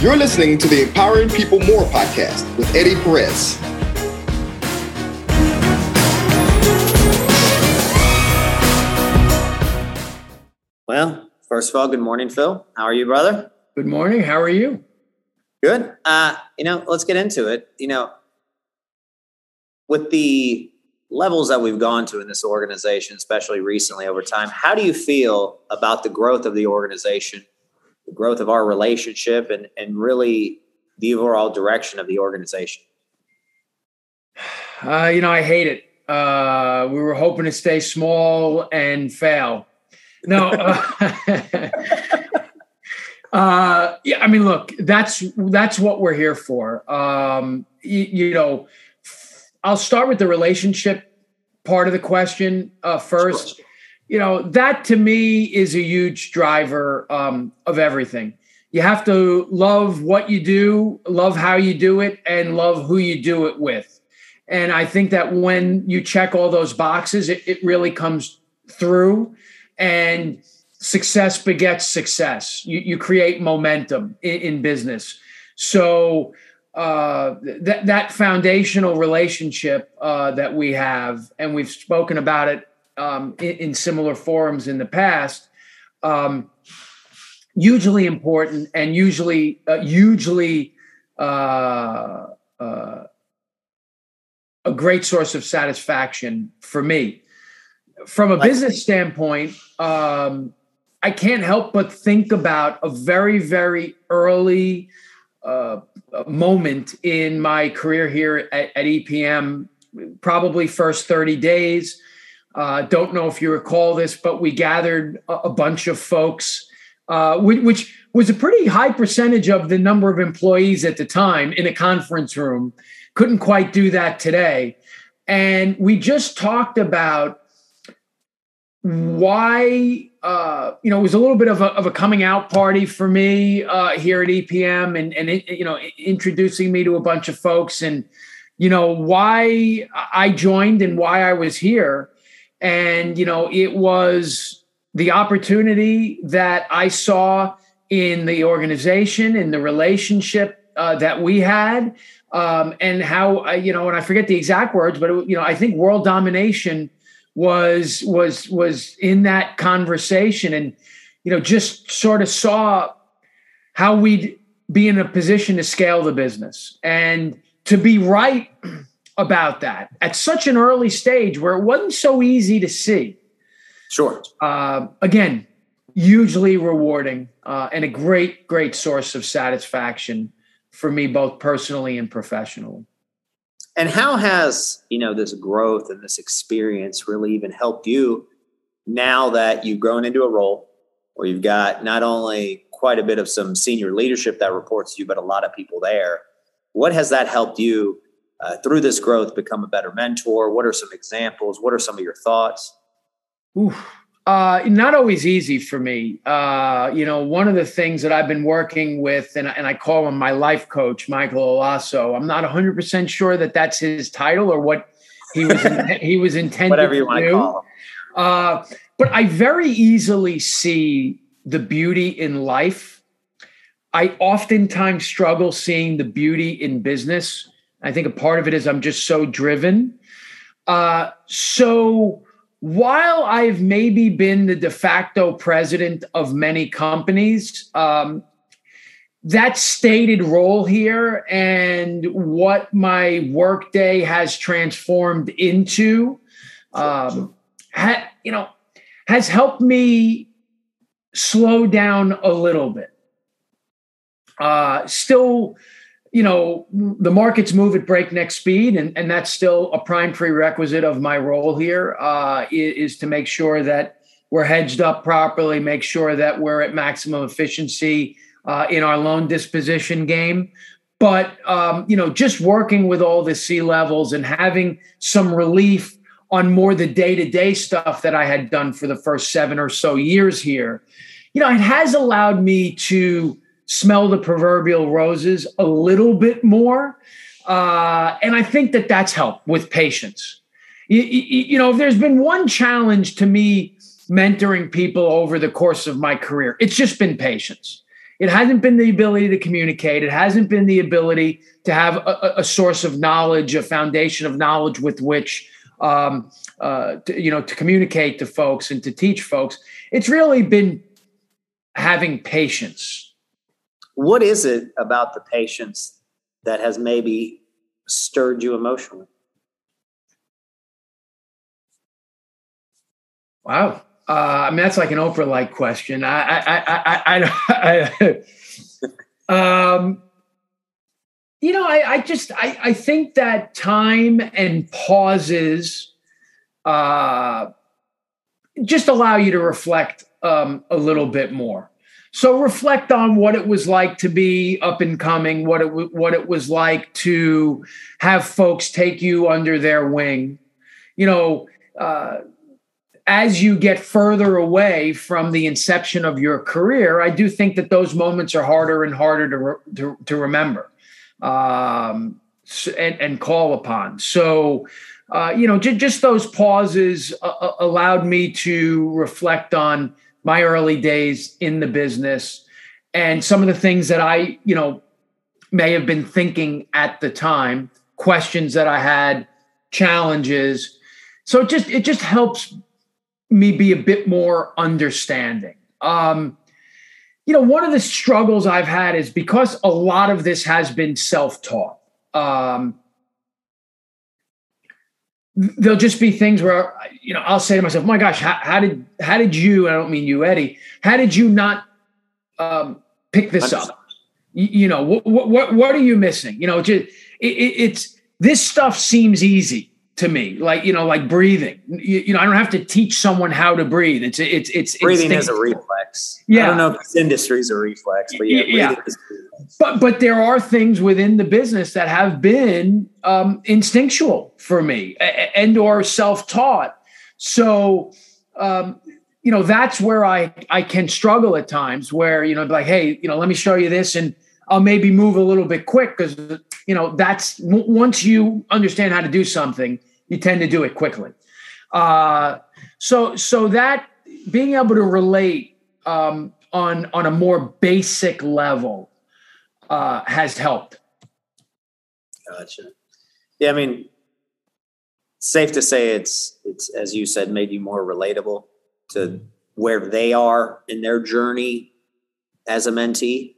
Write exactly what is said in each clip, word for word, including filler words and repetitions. You're listening to the Empowering People More podcast with Eddie Perez. Well, first of all, good morning, Phil. How are you, brother? Good morning. How are you? Good. Uh, you know, let's get into it. You know, with the levels that we've gone to in this organization, especially recently over time, how do you feel about the growth of the organization, the growth of our relationship, and, and really the overall direction of the organization? Uh, you know, I hate it. Uh, we were hoping to stay small and fail. No. Uh, uh, yeah, I mean, look, that's, that's what we're here for. Um, you, you know, I'll start with the relationship part of the question uh, first. Sure. You know, that to me is a huge driver um, of everything. You have to love what you do, love how you do it, and love who you do it with. And I think that when you check all those boxes, it, it really comes through, and success begets success. You, you create momentum in, in business. So Uh, that, that foundational relationship uh, that we have, and we've spoken about it um, in, in similar forums in the past, um, hugely important and usually, uh, hugely uh, uh, a great source of satisfaction for me. From a business standpoint, um, I can't help but think about a very, very early Uh, moment in my career here at, at E P M, probably first thirty days. Uh, don't know if you recall this, but we gathered a, a bunch of folks, uh, which, which was a pretty high percentage of the number of employees at the time, in a conference room. Couldn't quite do that today. And we just talked about why, uh, you know, it was a little bit of a, of a coming out party for me uh, here at E P M, and, and it, you know, introducing me to a bunch of folks, and, you know, why I joined and why I was here. And, you know, it was the opportunity that I saw in the organization, in the relationship uh, that we had, um, and how, uh, you know, and I forget the exact words, but, it, you know, I think world domination was, was, was in that conversation, and, you know, just sort of saw how we'd be in a position to scale the business and to be right about that at such an early stage where it wasn't so easy to see. Sure. Uh, again, hugely rewarding uh, and a great, great source of satisfaction for me, both personally and professionally. And how has, you know, this growth and this experience really even helped you now that you've grown into a role where you've got not only quite a bit of some senior leadership that reports to you, but a lot of people there? What has that helped you uh, through this growth become a better mentor? What are some examples? What are some of your thoughts? Ooh, uh, not always easy for me. Uh, you know, one of the things that I've been working with, and, and I call him my life coach, Michael Alasso. I'm not one hundred percent sure that that's his title or what he was in, he was intended whatever you to want do. To call him. Uh, but I very easily see the beauty in life. I oftentimes struggle seeing the beauty in business. I think a part of it is I'm just so driven. Uh, so. While I've maybe been the de facto president of many companies, um, that stated role here and what my workday has transformed into, um, ha, you know, has helped me slow down a little bit. Uh, still, you know, the markets move at breakneck speed, and, and that's still a prime prerequisite of my role here, uh, is, is to make sure that we're hedged up properly, make sure that we're at maximum efficiency uh, in our loan disposition game. But, um, you know, just working with all the C-levels and having some relief on more the day-to-day stuff that I had done for the first seven or so years here, you know, it has allowed me to smell the proverbial roses a little bit more. Uh, and I think that that's helped with patience. You, you, you know, if there's been one challenge to me mentoring people over the course of my career, it's just been patience. It hasn't been the ability to communicate. It hasn't been the ability to have a, a source of knowledge, a foundation of knowledge with which, um, uh, to, you know, to communicate to folks and to teach folks. It's really been having patience. What is it about the patience that has maybe stirred you emotionally? Wow. Uh, I mean, that's like an Oprah-like question. I, I, I, I, I, I um, you know, I, I just, I, I think that time and pauses uh, just allow you to reflect um, a little bit more. So reflect on what it was like to be up and coming, what it, what it was like to have folks take you under their wing, you know, uh, as you get further away from the inception of your career, I do think that those moments are harder and harder to re- to, to remember um, and, and call upon. So, uh, you know, j- just those pauses uh, allowed me to reflect on my early days in the business and some of the things that I, you know, may have been thinking at the time, questions that I had, challenges. So it just it just helps me be a bit more understanding. Um, you know, one of the struggles I've had is because a lot of this has been self-taught. Um, there'll just be things where, you know, I'll say to myself, my gosh, how, how did, how did you, I don't mean you, Eddie, how did you not um, pick this up? You, you know, what, what, what are you missing? You know, just, it, it's, this stuff seems easy to me, like, you know, like breathing, you, you know, I don't have to teach someone how to breathe. It's, it's, it's, breathing is a reflex. Yeah. I don't know if this industry is a reflex, but yeah. yeah. Is a reflex. But, but there are things within the business that have been um, instinctual for me and, or self-taught. So, um, you know, that's where I, I can struggle at times where, you know, like, hey, you know, let me show you this and I'll maybe move a little bit quick. Cause you know, that's w- once you understand how to do something, you tend to do it quickly. Uh, so, so that being able to relate um, on on a more basic level uh, has helped. Gotcha. Yeah, I mean, safe to say it's it's as you said, maybe more relatable to where they are in their journey as a mentee.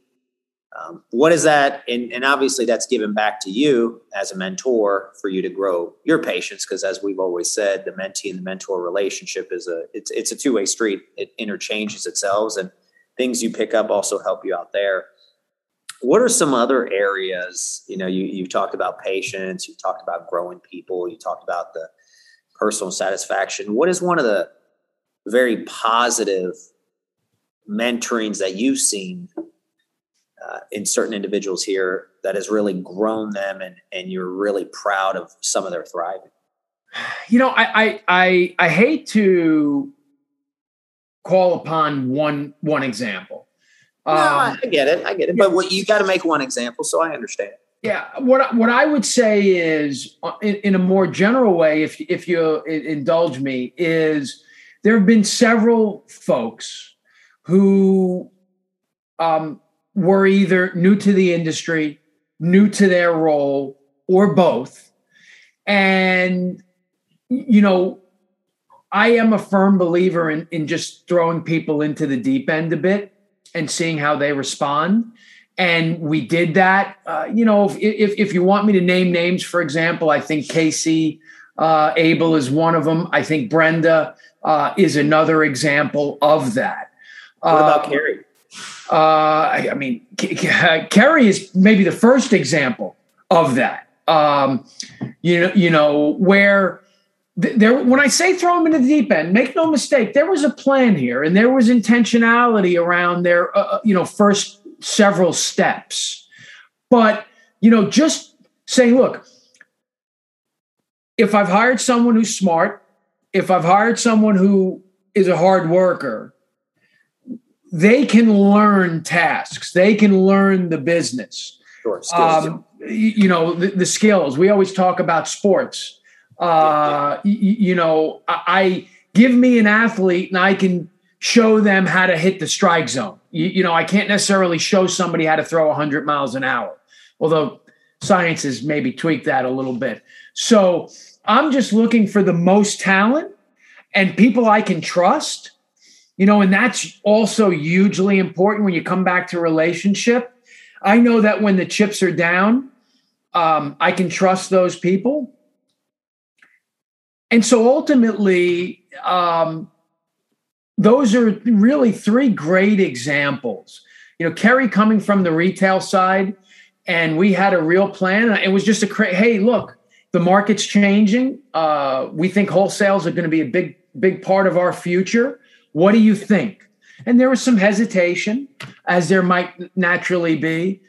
Um, what is that? And, and obviously that's given back to you as a mentor for you to grow your patience. Cause as we've always said, the mentee and the mentor relationship is a, it's, it's a two way street. It interchanges itself and things you pick up also help you out there. What are some other areas, you know, you, you've talked about patience, you've talked about growing people, you talked about the personal satisfaction. What is one of the very positive mentorings that you've seen Uh, in certain individuals here that has really grown them and, and you're really proud of some of their thriving? You know, I, I, I, I hate to call upon one, one example. No, um, I get it. I get it. But what, you got to make one example. So I understand. Yeah. What, what I would say is in, in a more general way, if, if you indulge me, is there have been several folks who, um, were either new to the industry, new to their role, or both. And, you know, I am a firm believer in, in just throwing people into the deep end a bit and seeing how they respond. And we did that. Uh, you know, if, if, if you want me to name names, for example, I think Casey uh, Abel is one of them. I think Brenda uh, is another example of that. What about uh, Kerry? Uh, I, I mean, K- K- Kerry is maybe the first example of that. Um, you know, you know where th- there. When I say throw them into the deep end, make no mistake, there was a plan here, and there was intentionality around their, uh, you know, first several steps. But you know, just saying, look, if I've hired someone who's smart, if I've hired someone who is a hard worker, they can learn tasks. They can learn the business. Sure, skills. Um, you know, the, the skills. We always talk about sports. Uh, yeah, yeah. You, you know, I, I give me an athlete and I can show them how to hit the strike zone. you, you know, I can't necessarily show somebody how to throw one hundred miles an hour, although science has maybe tweaked that a little bit. So I'm just looking for the most talent and people I can trust, you know, and that's also hugely important when you come back to relationship. I know that when the chips are down, um, I can trust those people. And so ultimately, um, those are really three great examples. You know, Kerry coming from the retail side, and we had a real plan. It was just a, cra- hey, look, the market's changing. Uh, we think wholesales are going to be a big, big part of our future. What do you think? And there was some hesitation, as there might naturally be.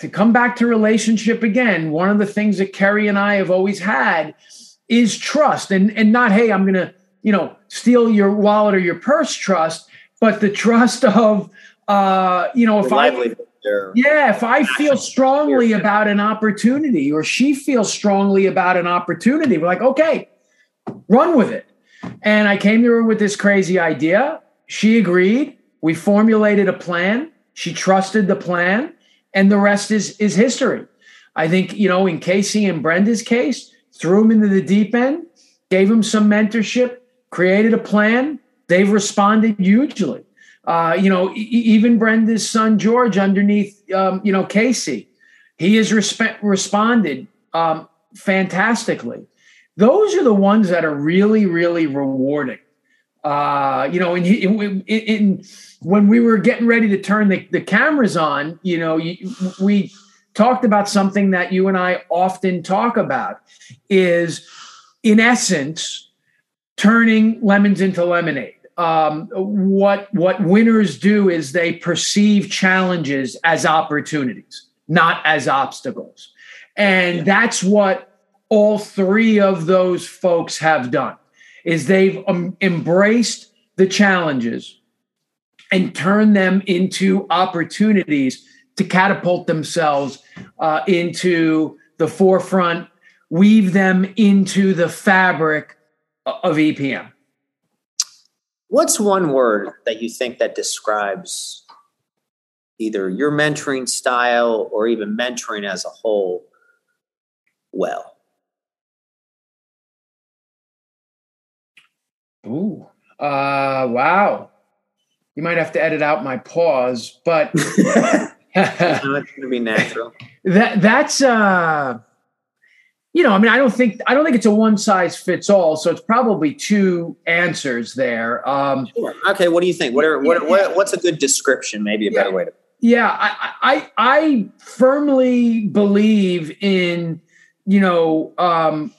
To come back to relationship again, one of the things that Kerry and I have always had is trust. And, and not, hey, I'm going to, you know, steal your wallet or your purse trust, but the trust of, uh, you know, if I, yeah, if I feel strongly about an opportunity or she feels strongly about an opportunity, we're like, okay, run with it. And I came to her with this crazy idea. She agreed. We formulated a plan. She trusted the plan. And the rest is is history. I think, you know, in Casey and Brenda's case, threw them into the deep end, gave them some mentorship, created a plan. They've responded hugely. Uh, you know, e- even Brenda's son, George, underneath, um, you know, Casey, he has resp- responded um, fantastically. Those are the ones that are really, really rewarding. Uh, you know, in, in, in, in when we were getting ready to turn the, the cameras on, you know, you, we talked about something that you and I often talk about is, in essence, turning lemons into lemonade. Um, what what winners do is they perceive challenges as opportunities, not as obstacles. And yeah. That's what all three of those folks have done, is they've um, embraced the challenges and turned them into opportunities to catapult themselves uh, into the forefront, weave them into the fabric of E P M. What's one word that you think that describes either your mentoring style or even mentoring as a whole well? Ooh, uh, wow. You might have to edit out my pause, but that's going to be natural. That that's, uh, you know, I mean, I don't think, I don't think it's a one size fits all. So it's probably two answers there. Um, sure. Okay. What do you think? What, are, what, yeah, what What's a good description? Maybe a yeah, better way to. Yeah. I, I, I firmly believe in, you know, um,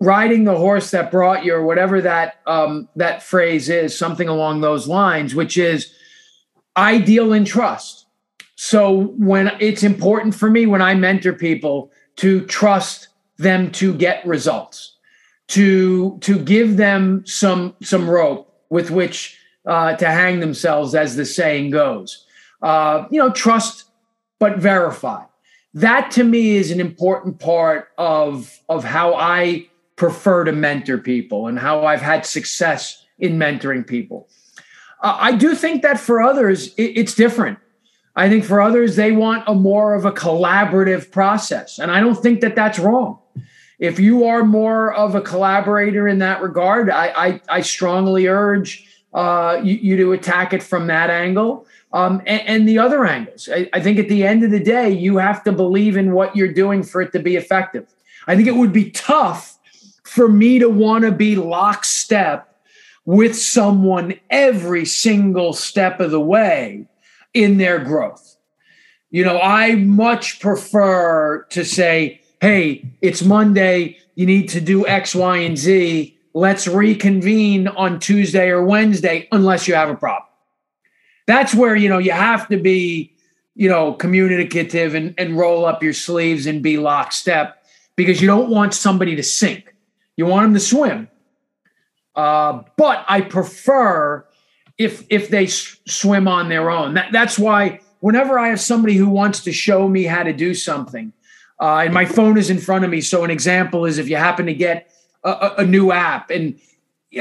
riding the horse that brought you, or whatever that um, that phrase is, something along those lines, which is I deal in trust. So when it's important for me, when I mentor people, to trust them to get results, to to give them some some rope with which uh, to hang themselves, as the saying goes. Uh, you know, trust but verify. That to me is an important part of of how I prefer to mentor people and how I've had success in mentoring people. Uh, I do think that for others, it, it's different. I think for others, they want a more of a collaborative process. And I don't think that that's wrong. If you are more of a collaborator in that regard, I, I, I strongly urge uh, you, you to attack it from that angle um, and, and the other angles. I, I think at the end of the day, you have to believe in what you're doing for it to be effective. I think it would be tough for me to want to be lockstep with someone every single step of the way in their growth. You know, I much prefer to say, hey, it's Monday, you need to do X, Y, and Z. Let's reconvene on Tuesday or Wednesday, unless you have a problem. That's where, you know, you have to be, you know, communicative and, and roll up your sleeves and be lockstep, because you don't want somebody to sink. You want them to swim, uh, but I prefer if if they s- swim on their own. That, that's why whenever I have somebody who wants to show me how to do something, uh, and my phone is in front of me, so an example is if you happen to get a, a, a new app, and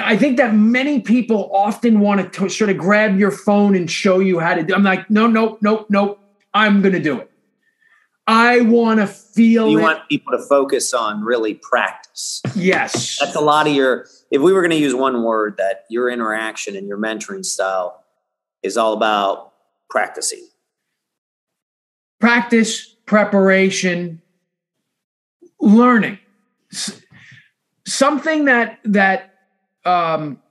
I think that many people often want to sort of grab your phone and show you how to do it. I'm like, no, no, no, no, I'm going to do it. I want to feel You it. want people to focus on really practice. Yes. That's a lot of your, if we were going to use one word, that your interaction and your mentoring style is all about practicing. Practice, preparation, learning. Something that, that, Um,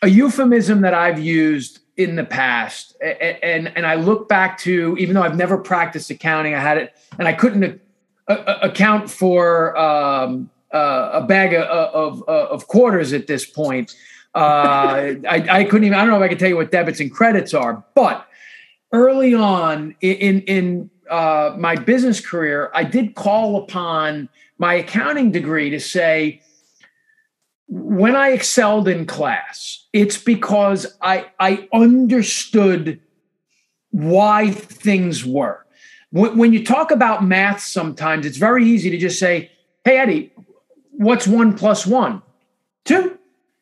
a euphemism that I've used in the past, and, and and I look back to, even though I've never practiced accounting, I had it, and I couldn't a, a, account for um, uh, a bag of, of of quarters at this point. Uh, I, I couldn't even. I don't know if I could tell you what debits and credits are. But early on in in uh, my business career, I did call upon my accounting degree to say, when I excelled in class, it's because I, I understood why things were. When, when you talk about math sometimes, it's very easy to just say, hey, Eddie, what's one plus one? Two.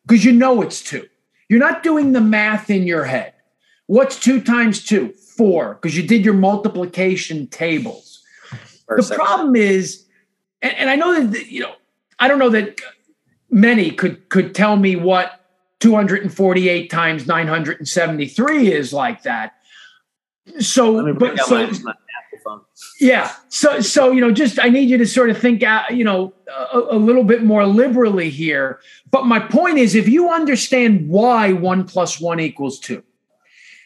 Because you know it's two. You're not doing the math in your head. What's two times two? Four. Because you did your multiplication tables. First the second. problem is, and, and I know that, you know, I don't know that... Many could could tell me what two hundred forty-eight times nine hundred seventy-three is like that. So, but, so yeah. So, so you know, just I need you to sort of think out, you know, a, a little bit more liberally here. But my point is, if you understand why one plus one equals two,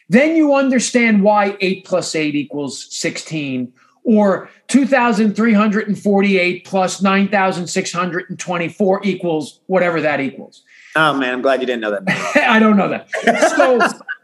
then you understand why eight plus eight equals sixteen. Or two thousand three hundred forty-eight plus nine thousand six hundred twenty-four equals whatever that equals. Oh, man, I'm glad you didn't know that. I don't know that. So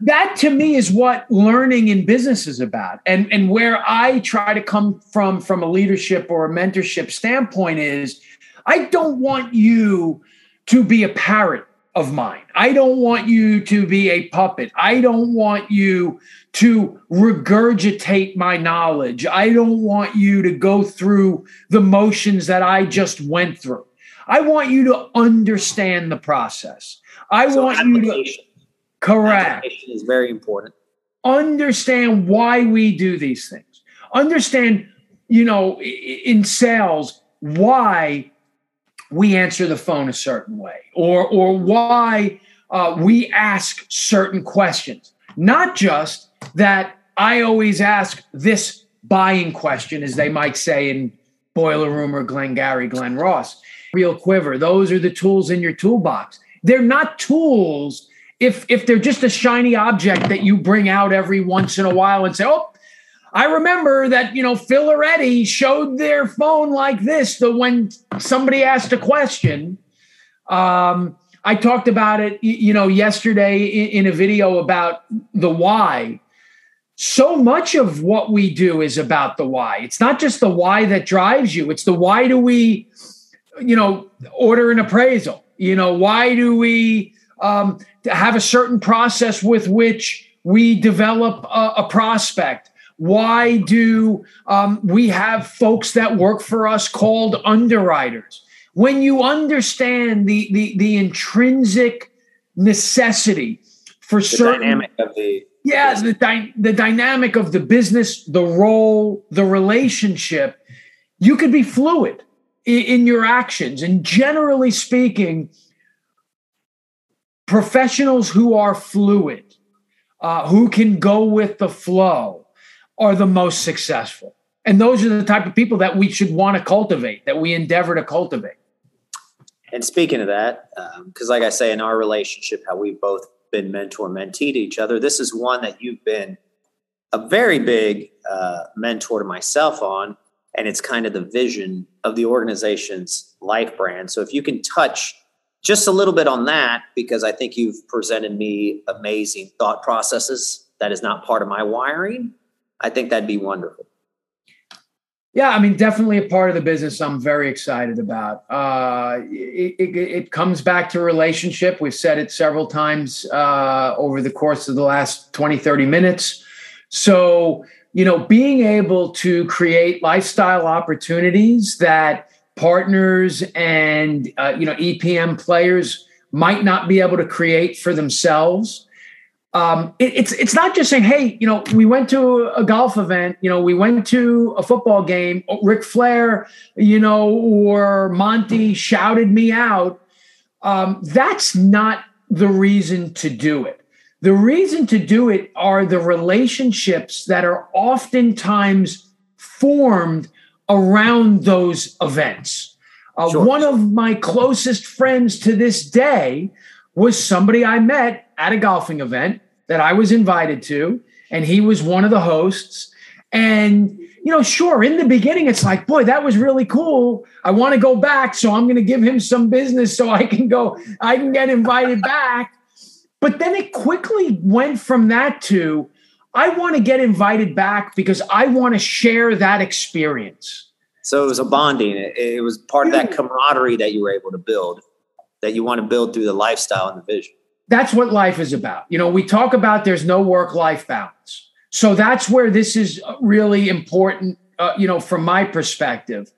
that to me is what learning in business is about. And, and where I try to come from, from a leadership or a mentorship standpoint, is I don't want you to be a parrot of mine. I don't want you to be a puppet. I don't want you to regurgitate my knowledge. I don't want you to go through the motions that I just went through. I want you to understand the process. I so want you to correct. Application is very important. Understand why we do these things. Understand, you know, in sales, why we answer the phone a certain way, or or why uh, we ask certain questions. Not just that I always ask this buying question, as they might say in Boiler Room or Glengarry Glen Ross. Real quiver. Those are the tools in your toolbox. They're not tools if if they're just a shiny object that you bring out every once in a while and say, oh, I remember that, you know, Phil or Eddie showed their phone like this the, when somebody asked a question. Um, I talked about it, you know, yesterday in, in a video about the why. So much of what we do is about the why. It's not just the why that drives you. It's the why do we, you know, order an appraisal? You know, why do we um, have a certain process with which we develop a, a prospect? Why do um, we have folks that work for us called underwriters? When you understand the the, the intrinsic necessity for the certain dynamic of the yeah the dy- the dynamic of the business, the role, the relationship, you could be fluid in, in your actions. And generally speaking, professionals who are fluid, uh, who can go with the flow, are the most successful. And those are the type of people that we should want to cultivate, that we endeavor to cultivate. And speaking of that, because um, like I say, in our relationship, how we've both been mentor-mentee to each other, this is one that you've been a very big uh, mentor to myself on, and it's kind of the vision of the organization's life brand. So if you can touch just a little bit on that, because I think you've presented me amazing thought processes that is not part of my wiring, I think that'd be wonderful. Yeah, I mean, definitely a part of the business I'm very excited about. Uh, it, it, it comes back to relationship. We've said it several times uh, over the course of the last twenty, thirty minutes. So, you know, being able to create lifestyle opportunities that partners and, uh, you know, E P M players might not be able to create for themselves. Um, it, it's it's not just saying, hey, you know, we went to a golf event, you know, we went to a football game, Ric Flair, you know, or Monty shouted me out. Um, that's not the reason to do it. The reason to do it are the relationships that are oftentimes formed around those events. Uh, sure. One of my closest friends to this day was somebody I met at a golfing event that I was invited to, and he was one of the hosts. And, you know, sure, in the beginning, it's like, boy, that was really cool. I want to go back, so I'm going to give him some business so I can go, I can get invited back. But then it quickly went from that to, I want to get invited back because I want to share that experience. So it was a bonding. It, it was part of that camaraderie that you were able to build, that you want to build through the lifestyle and the vision. That's what life is about. You know, we talk about there's no work-life balance. So that's where this is really important, uh, you know, from my perspective,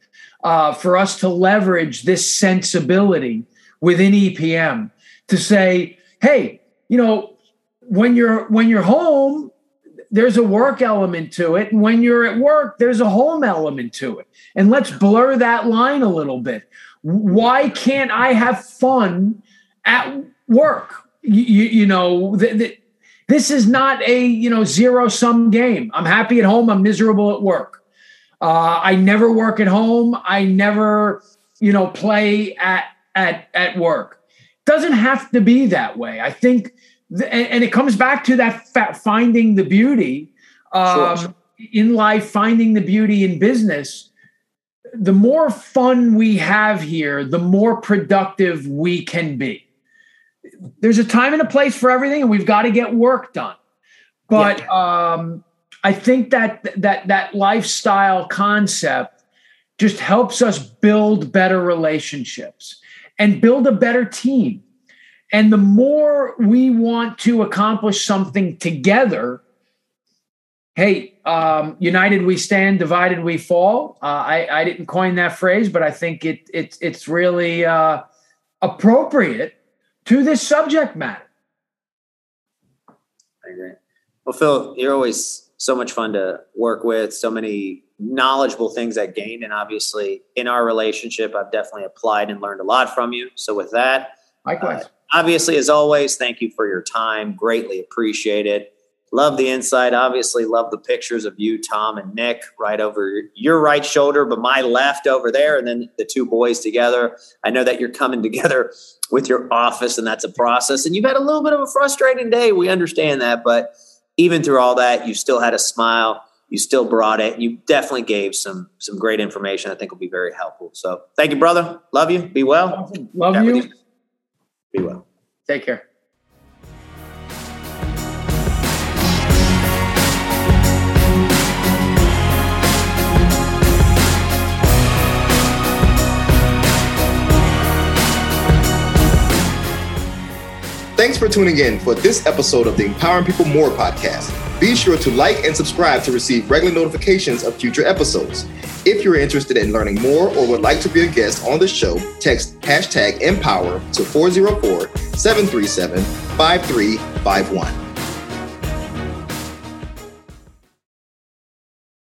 uh, for us to leverage this sensibility within E P M to say, hey, you know, when you're when you're home, there's a work element to it. And when you're at work, there's a home element to it. And let's blur that line a little bit. Why can't I have fun at work? You, you know, th- th- this is not a, you know, zero-sum game. I'm happy at home. I'm miserable at work. Uh, I never work at home. I never, you know, play at at at work. Doesn't have to be that way. I think. And it comes back to that finding the beauty um, sure. in life, finding the beauty in business. The more fun we have here, the more productive we can be. There's a time and a place for everything, and we've got to get work done. But yeah. um, I think that that that lifestyle concept just helps us build better relationships and build a better team. And the more we want to accomplish something together, hey, um, united we stand, divided we fall. Uh, I, I didn't coin that phrase, but I think it, it, it's really uh, appropriate to this subject matter. I agree. Well, Phil, you're always so much fun to work with, so many knowledgeable things I gained. And obviously, in our relationship, I've definitely applied and learned a lot from you. So with that, likewise. Uh, Obviously, as always, thank you for your time. Greatly appreciate it. Love the insight. Obviously, love the pictures of you, Tom and Nick, right over your right shoulder, but my left over there, and then the two boys together. I know that you're coming together with your office, and that's a process. And you've had a little bit of a frustrating day. We understand that. But even through all that, you still had a smile. You still brought it. You definitely gave some some great information I think will be very helpful. So thank you, brother. Love you. Be well. Love Chat you. Be well. Take care. Thanks for tuning in for this episode of the Empowering People More podcast. Be sure to like and subscribe to receive regular notifications of future episodes. If you're interested in learning more or would like to be a guest on the show, text hashtag Empower to four oh four, seven three seven, five three five one.